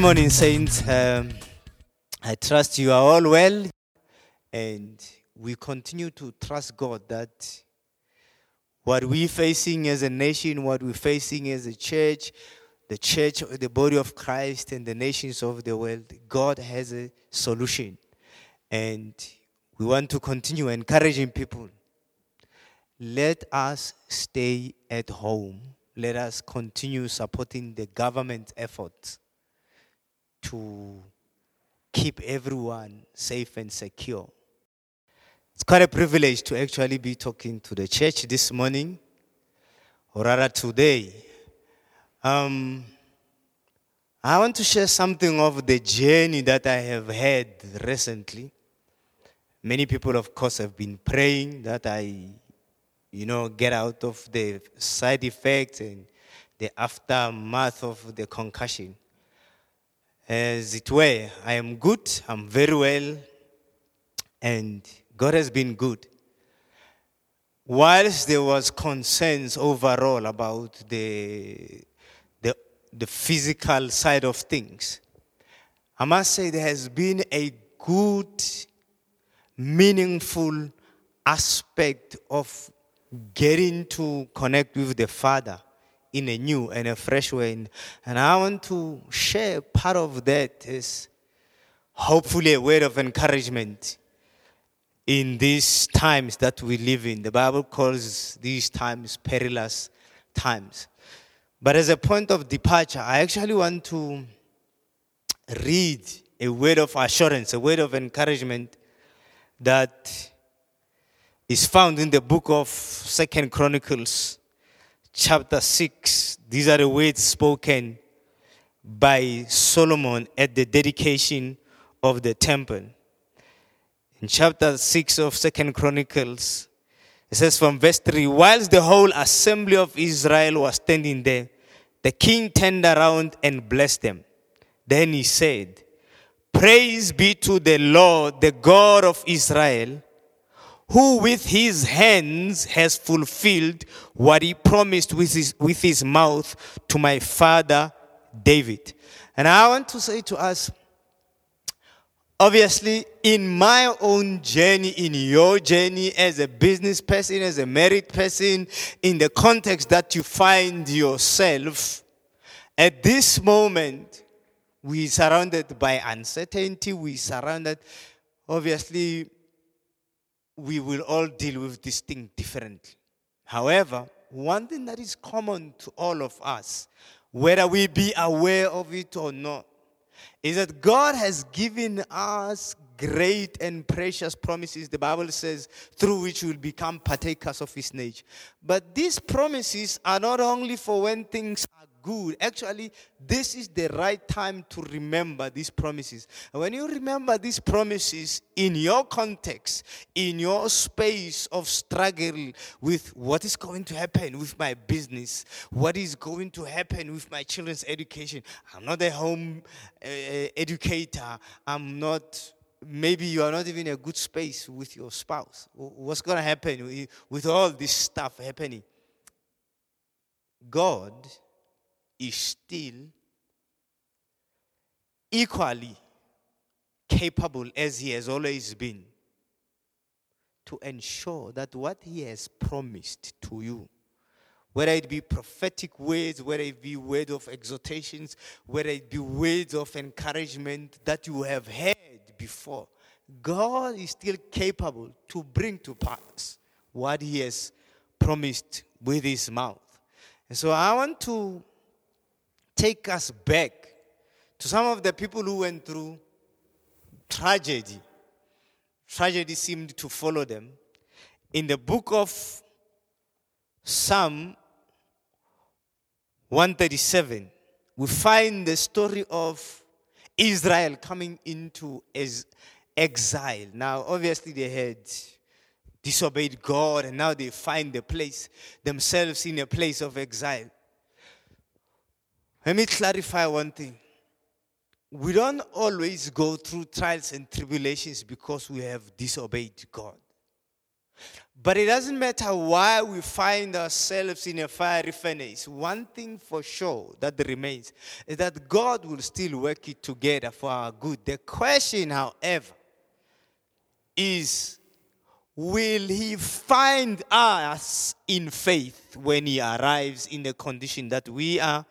Good morning, Saints. I trust you are all well, and we continue to trust God that what we're facing as a nation, what we're facing as a church, the church, the body of Christ, and the nations of the world, God has a solution. And we want to continue encouraging people. Let us stay at home. Let us continue supporting the government's efforts to keep everyone safe and secure. It's quite a privilege to actually be talking to the church this morning, or rather today. I want to share something of the journey that I have had recently. Many people, of course, have been praying that I get out of the side effects and the aftermath of the concussion. As it were, I am good, I'm very well, and God has been good. Whilst there was concerns overall about the physical side of things, I must say there has been a good, meaningful aspect of getting to connect with the Father in a new and a fresh way. And I want to share part of that as hopefully a word of encouragement in these times that we live in. The Bible calls these times perilous times. But as a point of departure, I actually want to read a word of assurance, a word of encouragement that is found in the book of 2 Chronicles chapter 6. These are the words spoken by Solomon at the dedication of the temple. In chapter 6 of 2 Chronicles, it says from verse 3, whilst the whole assembly of Israel was standing there, the king turned around and blessed them. Then he said, praise be to the Lord, the God of Israel, who with his hands has fulfilled what he promised with his mouth to my father David. And I want to say to us, obviously, in my own journey, in your journey as a business person, as a married person, in the context that you find yourself, at this moment, we're surrounded by uncertainty, obviously, we will all deal with this thing differently. However, one thing that is common to all of us, whether we be aware of it or not, is that God has given us great and precious promises, the Bible says, through which we will become partakers of his nature. But these promises are not only for when things are good. Actually, this is the right time to remember these promises. And when you remember these promises in your context, in your space of struggle with what is going to happen with my business, what is going to happen with my children's education, I'm not a home educator, maybe you are not even in a good space with your spouse. What's going to happen with all this stuff happening? God is still equally capable as he has always been to ensure that what he has promised to you, whether it be prophetic words, whether it be words of exhortations, whether it be words of encouragement that you have heard before, God is still capable to bring to pass what he has promised with his mouth. And so I want to take us back to some of the people who went through tragedy. Tragedy seemed to follow them. In the book of Psalm 137, we find the story of Israel coming into exile. Now, obviously, they had disobeyed God, and now they find themselves in a place of exile. Let me clarify one thing. We don't always go through trials and tribulations because we have disobeyed God. But it doesn't matter why we find ourselves in a fiery furnace. One thing for sure that remains is that God will still work it together for our good. The question, however, is will he find us in faith when he arrives in the condition that we are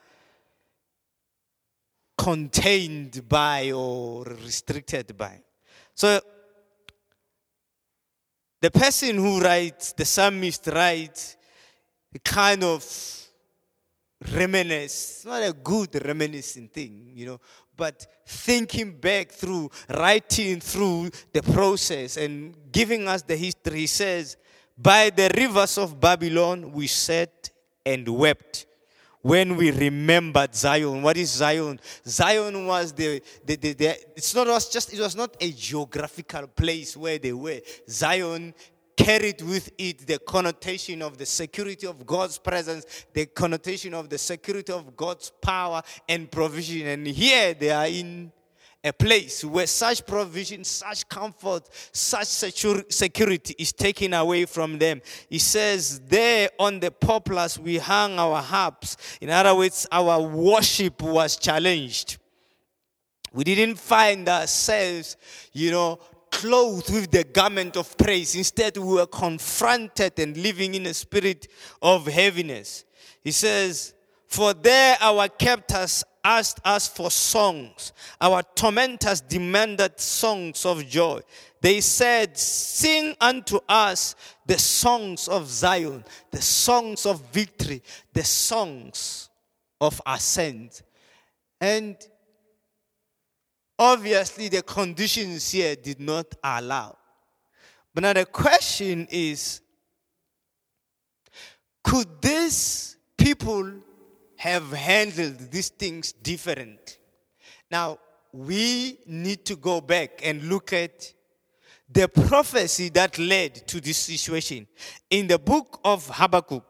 contained by or restricted by? So the person who writes, the psalmist writes, a kind of reminisce, not a good reminiscing thing, but thinking back through, writing through the process and giving us the history. He says, by the rivers of Babylon we sat and wept when we remembered Zion. What is Zion? Zion was it was not a geographical place where they were. Zion carried with it the connotation of the security of God's presence, the connotation of the security of God's power and provision. And here they are in a place where such provision, such comfort, such security is taken away from them. He says, there on the poplars we hung our harps. In other words, our worship was challenged. We didn't find ourselves, clothed with the garment of praise. Instead, we were confronted and living in a spirit of heaviness. He says, for there our captors asked us for songs. Our tormentors demanded songs of joy. They said, sing unto us the songs of Zion, the songs of victory, the songs of ascent. And obviously, the conditions here did not allow. But now the question is, could these people have handled these things differently? Now, we need to go back and look at the prophecy that led to this situation. In the book of Habakkuk,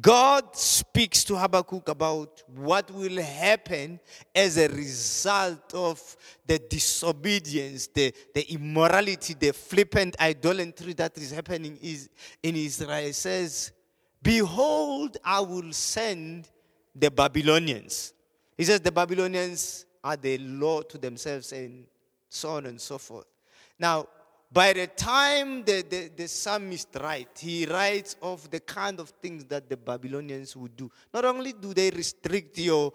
God speaks to Habakkuk about what will happen as a result of the disobedience, the immorality, the flippant idolatry that is happening in Israel. It says, behold, I will send the Babylonians. He says the Babylonians are the law to themselves and so on and so forth. Now, by the time the psalmist writes, he writes of the kind of things that the Babylonians would do. Not only do they restrict your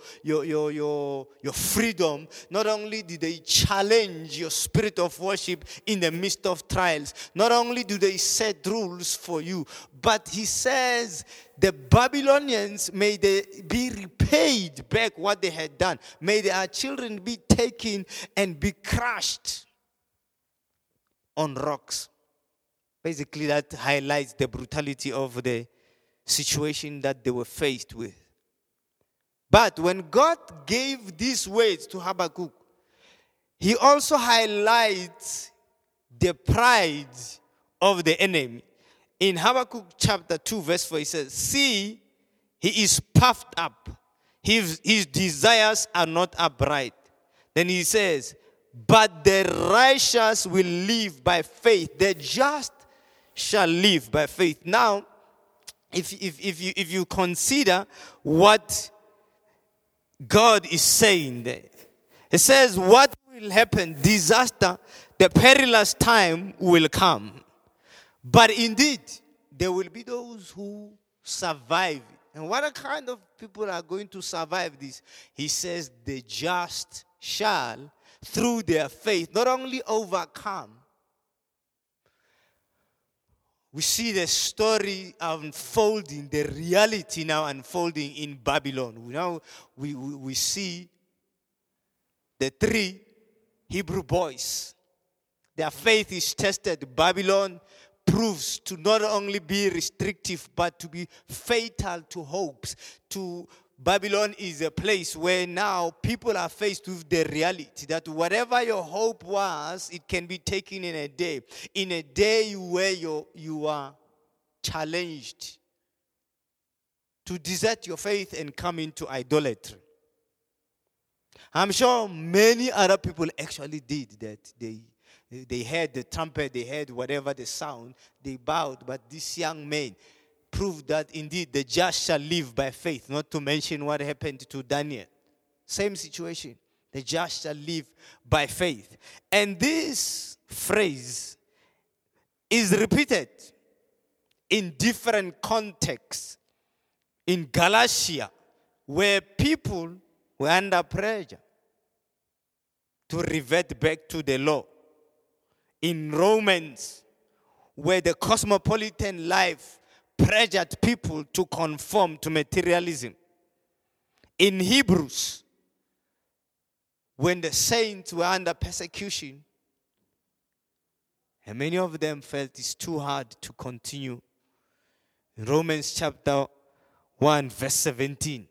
freedom, not only do they challenge your spirit of worship in the midst of trials, not only do they set rules for you, but he says the Babylonians, may they be repaid back what they had done. May their children be taken and be crushed on rocks. Basically, that highlights the brutality of the situation that they were faced with. But when God gave these words to Habakkuk, he also highlights the pride of the enemy. In Habakkuk chapter 2, verse 4, he says, see, he is puffed up. His desires are not upright. Then he says, but the righteous will live by faith. The just shall live by faith. Now, if you consider what God is saying there, it says, what will happen? Disaster, the perilous time will come. But indeed, there will be those who survive. And what kind of people are going to survive this? He says, the just shall, through their faith, not only overcome. We see the story unfolding, the reality now unfolding in Babylon. Now we see the 3 Hebrew boys. Their faith is tested. Babylon proves to not only be restrictive, but to be fatal to hopes, to Babylon is a place where now people are faced with the reality that whatever your hope was, it can be taken in a day. In a day where you are challenged to desert your faith and come into idolatry. I'm sure many other people actually did that. They They heard the trumpet, they heard whatever the sound, they bowed. But this young man proved that indeed the just shall live by faith, not to mention what happened to Daniel. Same situation. The just shall live by faith. And this phrase is repeated in different contexts. In Galatia, where people were under pressure to revert back to the law. In Romans, where the cosmopolitan life pressured people to conform to materialism. In Hebrews, when the saints were under persecution, and many of them felt it's too hard to continue. In Romans chapter 1 verse 17,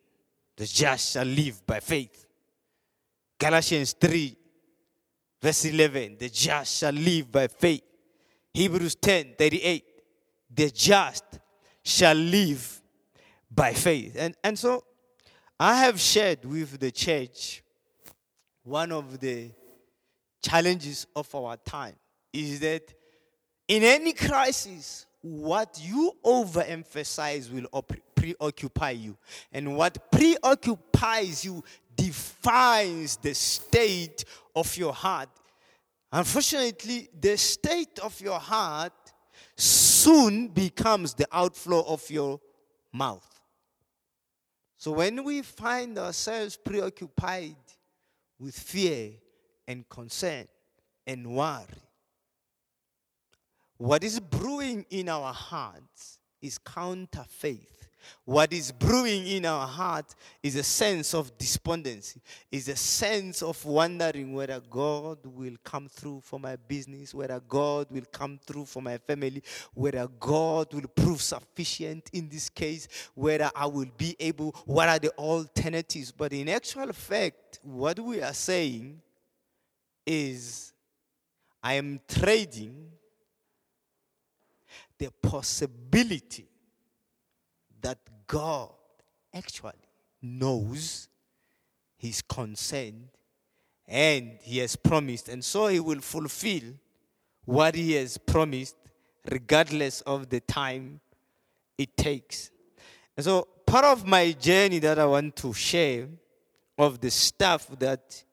the just shall live by faith. Galatians 3 verse 11, the just shall live by faith. Hebrews 10:38, the just shall live by faith. And so I have shared with the church one of the challenges of our time is that in any crisis, what you overemphasize will preoccupy you. And what preoccupies you defines the state of your heart. Unfortunately, the state of your heart soon becomes the outflow of your mouth. So when we find ourselves preoccupied with fear and concern and worry, what is brewing in our hearts is counter faith. What is brewing in our heart is a sense of despondency, is a sense of wondering whether God will come through for my business, whether God will come through for my family, whether God will prove sufficient in this case, whether I will be able, what are the alternatives? But in actual fact, what we are saying is, I am trading the possibility that God actually knows, He's concerned, and He has promised. And so He will fulfill what He has promised regardless of the time it takes. And so part of my journey that I want to share of the stuff that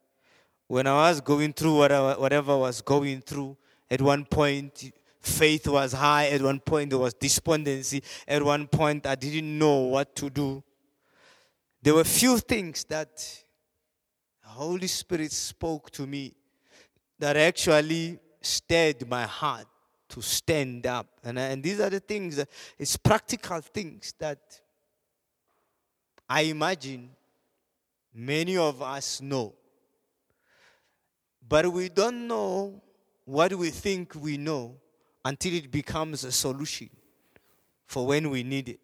when I was going through whatever I was going through, at one point faith was high. At one point, there was despondency. At one point, I didn't know what to do. There were few things that the Holy Spirit spoke to me that actually stirred my heart to stand up. And these are the things, it's practical things that I imagine many of us know. But we don't know what we think we know until it becomes a solution for when we need it.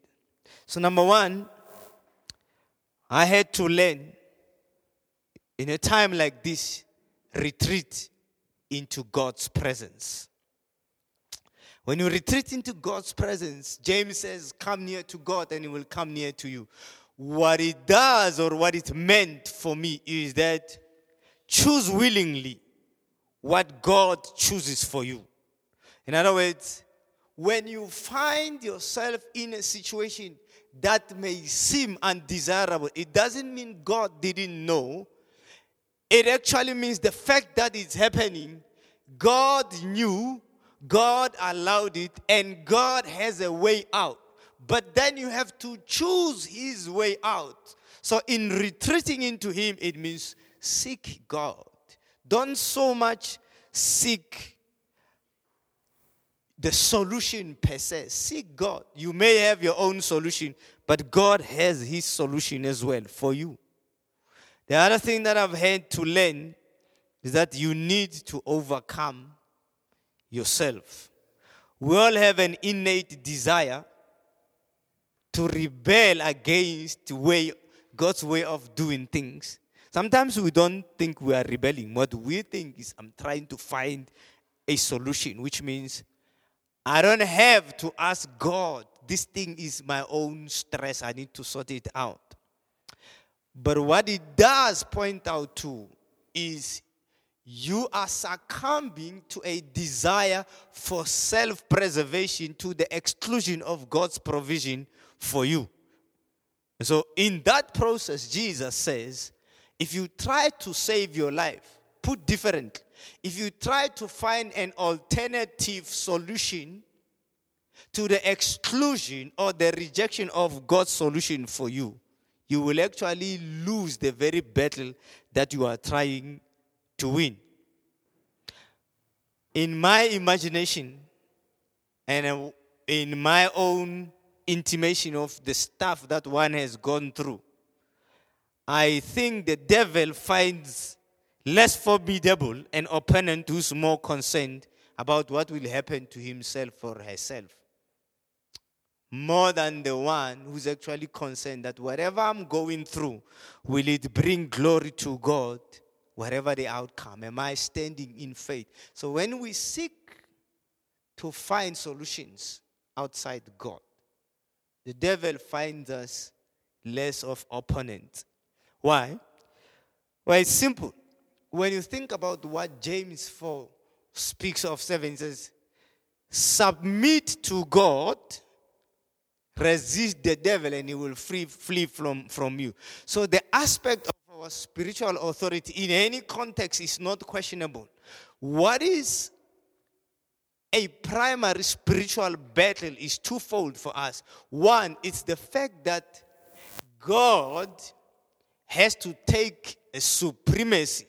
So number one, I had to learn in a time like this, retreat into God's presence. When you retreat into God's presence, James says, come near to God and He will come near to you. What it does or what it meant for me is that choose willingly what God chooses for you. In other words, when you find yourself in a situation that may seem undesirable, it doesn't mean God didn't know. It actually means the fact that it's happening, God knew, God allowed it, and God has a way out. But then you have to choose His way out. So in retreating into Him, it means seek God. Don't so much seek the solution per se. Seek God. You may have your own solution, but God has His solution as well for you. The other thing that I've had to learn is that you need to overcome yourself. We all have an innate desire to rebel against God's way of doing things. Sometimes we don't think we are rebelling. What we think is, I'm trying to find a solution, which means I don't have to ask God. This thing is my own stress. I need to sort it out. But what it does point out to is you are succumbing to a desire for self-preservation to the exclusion of God's provision for you. So in that process, Jesus says, if you try to save your life, put differently, if you try to find an alternative solution to the exclusion or the rejection of God's solution for you, you will actually lose the very battle that you are trying to win. In my imagination and in my own intimation of the stuff that one has gone through, I think the devil finds less formidable an opponent who's more concerned about what will happen to himself or herself, more than the one who's actually concerned that whatever I'm going through, will it bring glory to God, whatever the outcome? Am I standing in faith? So when we seek to find solutions outside God, the devil finds us less of opponent. Why? Well, it's simple. When you think about what James 4 speaks of, 7 says, submit to God, resist the devil, and he will flee from you. So the aspect of our spiritual authority in any context is not questionable. What is a primary spiritual battle is twofold for us. One, it's the fact that God has to take a supremacy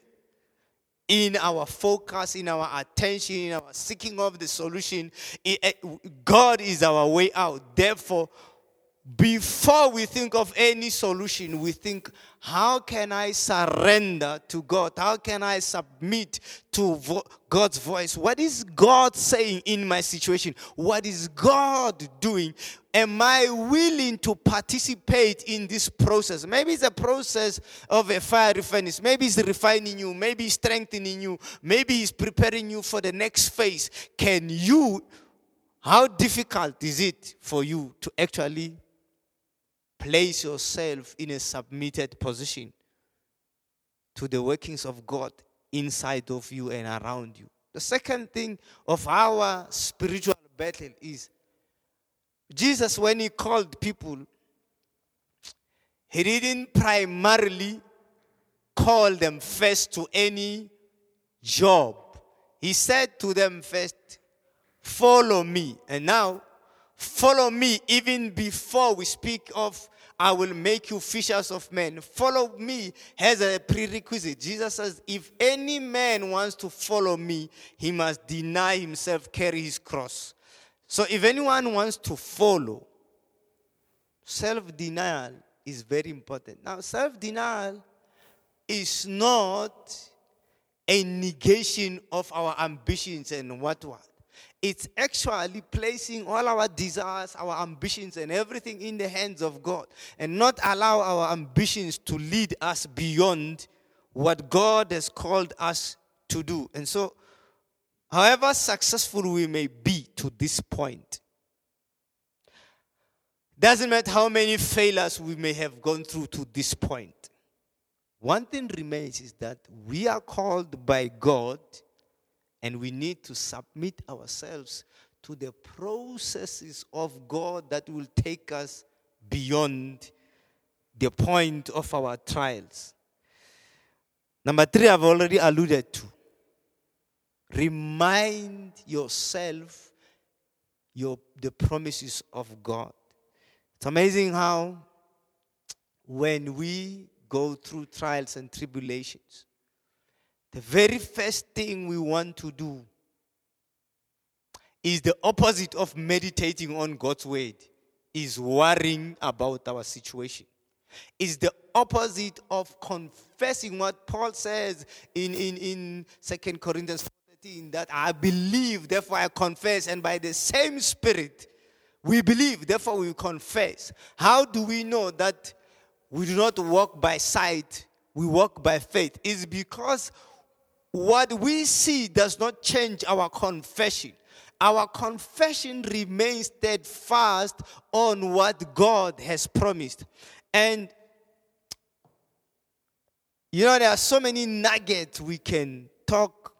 in our focus, in our attention, in our seeking of the solution. God is our way out. Therefore, before we think of any solution, we think, how can I surrender to God? How can I submit to God's voice? What is God saying in my situation? What is God doing? Am I willing to participate in this process? Maybe it's a process of a fiery furnace. Maybe it's refining you. Maybe it's strengthening you. Maybe it's preparing you for the next phase. Can you? How difficult is it for you to actually place yourself in a submitted position to the workings of God inside of you and around you? The second thing of our spiritual battle is Jesus, when he called people, he didn't primarily call them first to any job. He said to them first, follow me. And now, follow me even before we speak of, I will make you fishers of men. Follow me has a prerequisite. Jesus says, if any man wants to follow me, he must deny himself, carry his cross. So if anyone wants to follow, self-denial is very important. Now, self-denial is not a negation of our ambitions and what. It's actually placing all our desires, our ambitions, and everything in the hands of God, and not allow our ambitions to lead us beyond what God has called us to do. And so, however successful we may be to this point, doesn't matter how many failures we may have gone through to this point, one thing remains is that we are called by God, and we need to submit ourselves to the processes of God that will take us beyond the point of our trials. Number 3, I've already alluded to. Remind yourself the promises of God. It's amazing how when we go through trials and tribulations, the very first thing we want to do is the opposite of meditating on God's word, is worrying about our situation. It's the opposite of confessing what Paul says in 2 Corinthians 13, that I believe, therefore I confess, and by the same Spirit we believe, therefore we confess. How do we know that we do not walk by sight, we walk by faith? It's because what we see does not change our confession. Our confession remains steadfast on what God has promised. And, there are so many nuggets we can talk,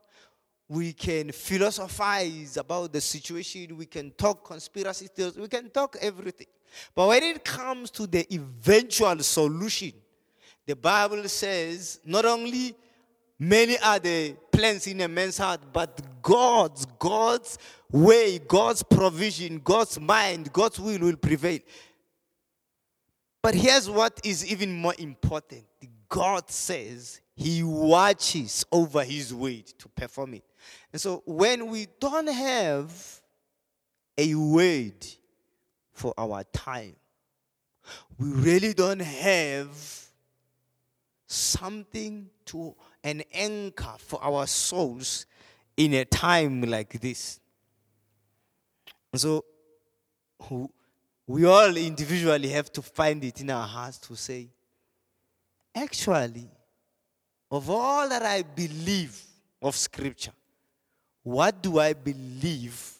we can philosophize about the situation, we can talk conspiracy theories, we can talk everything. But when it comes to the eventual solution, the Bible says not only many are the plans in a man's heart, but God's way, God's provision, God's mind, God's will prevail. But here's what is even more important. God says he watches over his word to perform it. And so when we don't have a word for our time, we really don't have something to an anchor for our souls in a time like this. So we all individually have to find it in our hearts to say, actually, of all that I believe of Scripture, what do I believe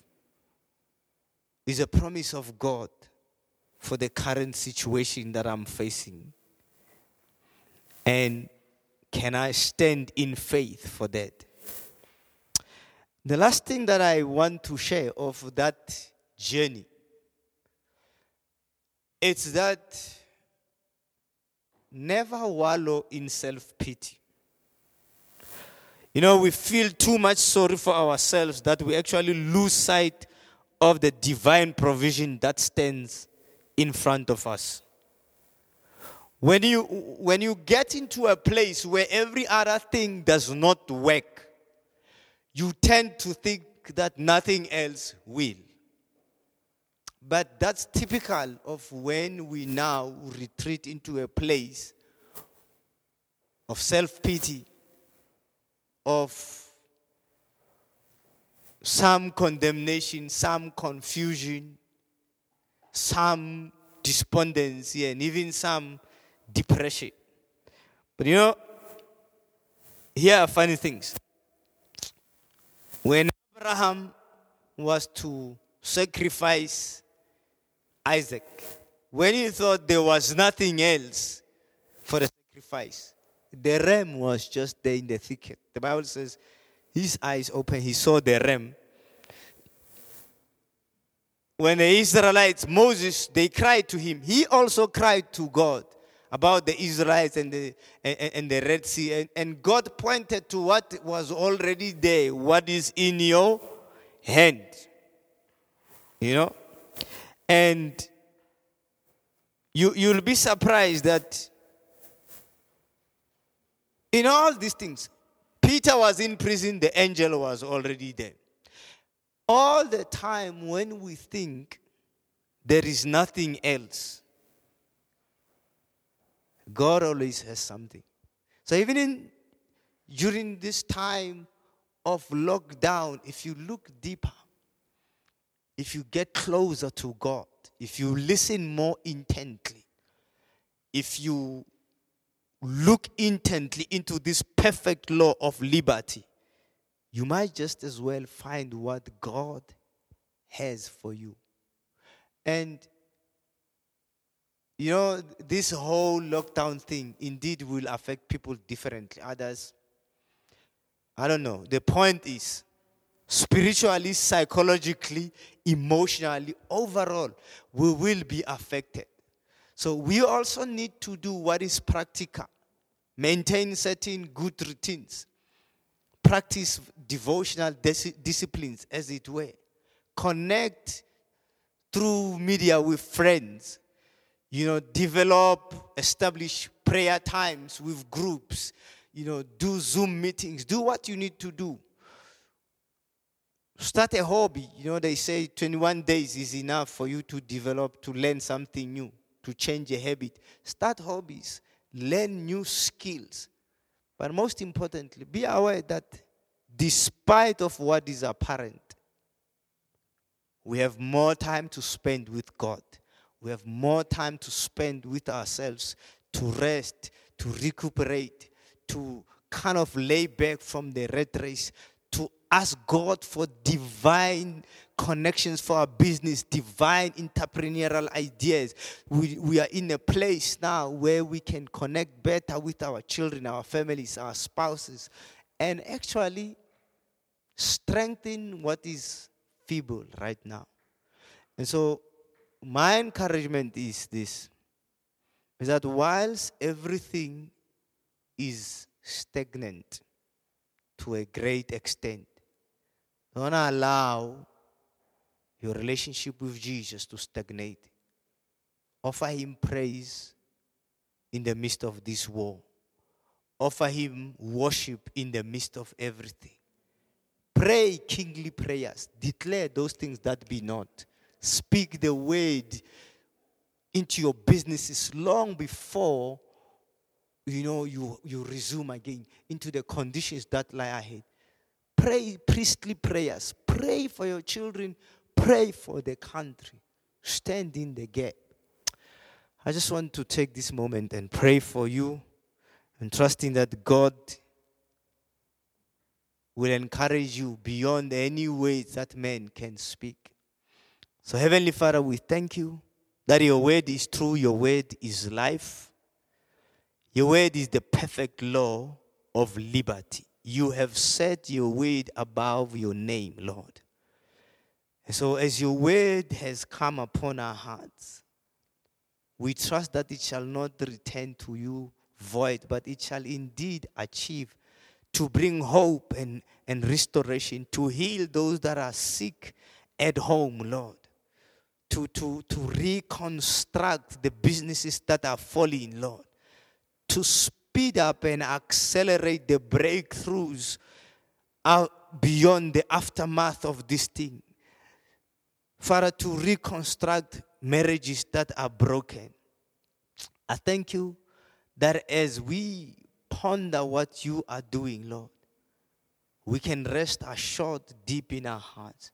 is a promise of God for the current situation that I'm facing? And can I stand in faith for that? The last thing that I want to share of that journey, it's that never wallow in self-pity. You know, we feel too much sorry for ourselves that we actually lose sight of the divine provision that stands in front of us. When you get into a place where every other thing does not work, you tend to think that nothing else will. But that's typical of when we now retreat into a place of self-pity, of some condemnation, some confusion, some despondency, and even some depression. But you know, here are funny things. When Abraham was to sacrifice Isaac, when he thought there was nothing else for the sacrifice, the ram was just there in the thicket. The Bible says his eyes opened, he saw the ram. When the Israelites, Moses, they cried to him, he also cried to God about the Israelites and the Red Sea. And God pointed to what was already there, what is in your hand. You know? And you'll be surprised that in all these things, Peter was in prison, the angel was already there. All the time when we think there is nothing else, God always has something. So even during this time of lockdown, if you look deeper, if you get closer to God, if you listen more intently, if you look intently into this perfect law of liberty, you might just as well find what God has for you. And, you know, this whole lockdown thing indeed will affect people differently. Others, I don't know. The point is, spiritually, psychologically, emotionally, overall, we will be affected. So we also need to do what is practical. Maintain certain good routines. Practice devotional disciplines, as it were. Connect through media with friends. You know, develop, establish prayer times with groups. You know, do Zoom meetings. Do what you need to do. Start a hobby. You know, they say 21 days is enough for you to develop, to learn something new, to change a habit. Start hobbies. Learn new skills. But most importantly, be aware that despite of what is apparent, we have more time to spend with God. We have more time to spend with ourselves, to rest, to recuperate, to kind of lay back from the rat race, to ask God for divine connections for our business, divine entrepreneurial ideas. We are in a place now where we can connect better with our children, our families, our spouses, and actually strengthen what is feeble right now. And so my encouragement is this, is that whilst everything is stagnant to a great extent, don't allow your relationship with Jesus to stagnate. Offer him praise in the midst of this war. Offer him worship in the midst of everything. Pray kingly prayers. Declare those things that be not. Speak the word into your businesses long before, you resume again into the conditions that lie ahead. Pray priestly prayers. Pray for your children. Pray for the country. Stand in the gap. I just want to take this moment and pray for you, and trusting that God will encourage you beyond any words that man can speak. So Heavenly Father, we thank you that your word is true, your word is life. Your word is the perfect law of liberty. You have set your word above your name, Lord. And so as your word has come upon our hearts, we trust that it shall not return to you void, but it shall indeed achieve to bring hope and restoration, to heal those that are sick at home, Lord, to reconstruct the businesses that are falling, Lord, to speed up and accelerate the breakthroughs out beyond the aftermath of this thing. Father, to reconstruct marriages that are broken. I thank you that as we ponder what you are doing, Lord, we can rest assured deep in our hearts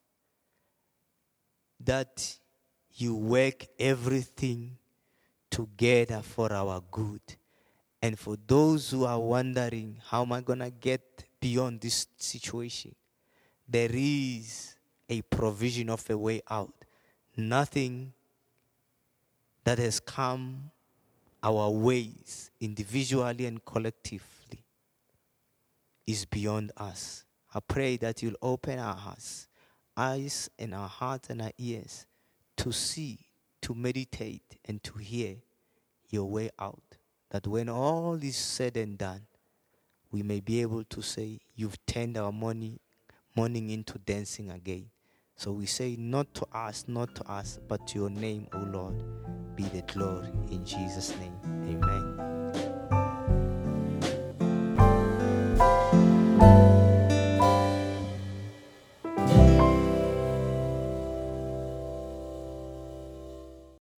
that you work everything together for our good. And for those who are wondering, how am I going to get beyond this situation? There is a provision of a way out. Nothing that has come our ways, individually and collectively, is beyond us. I pray that you'll open our eyes and our hearts and our ears to see, to meditate, and to hear your way out. That when all is said and done, we may be able to say, you've turned our morning into dancing again. So we say, not to us, but to your name, O Lord, be the glory. In Jesus' name, amen.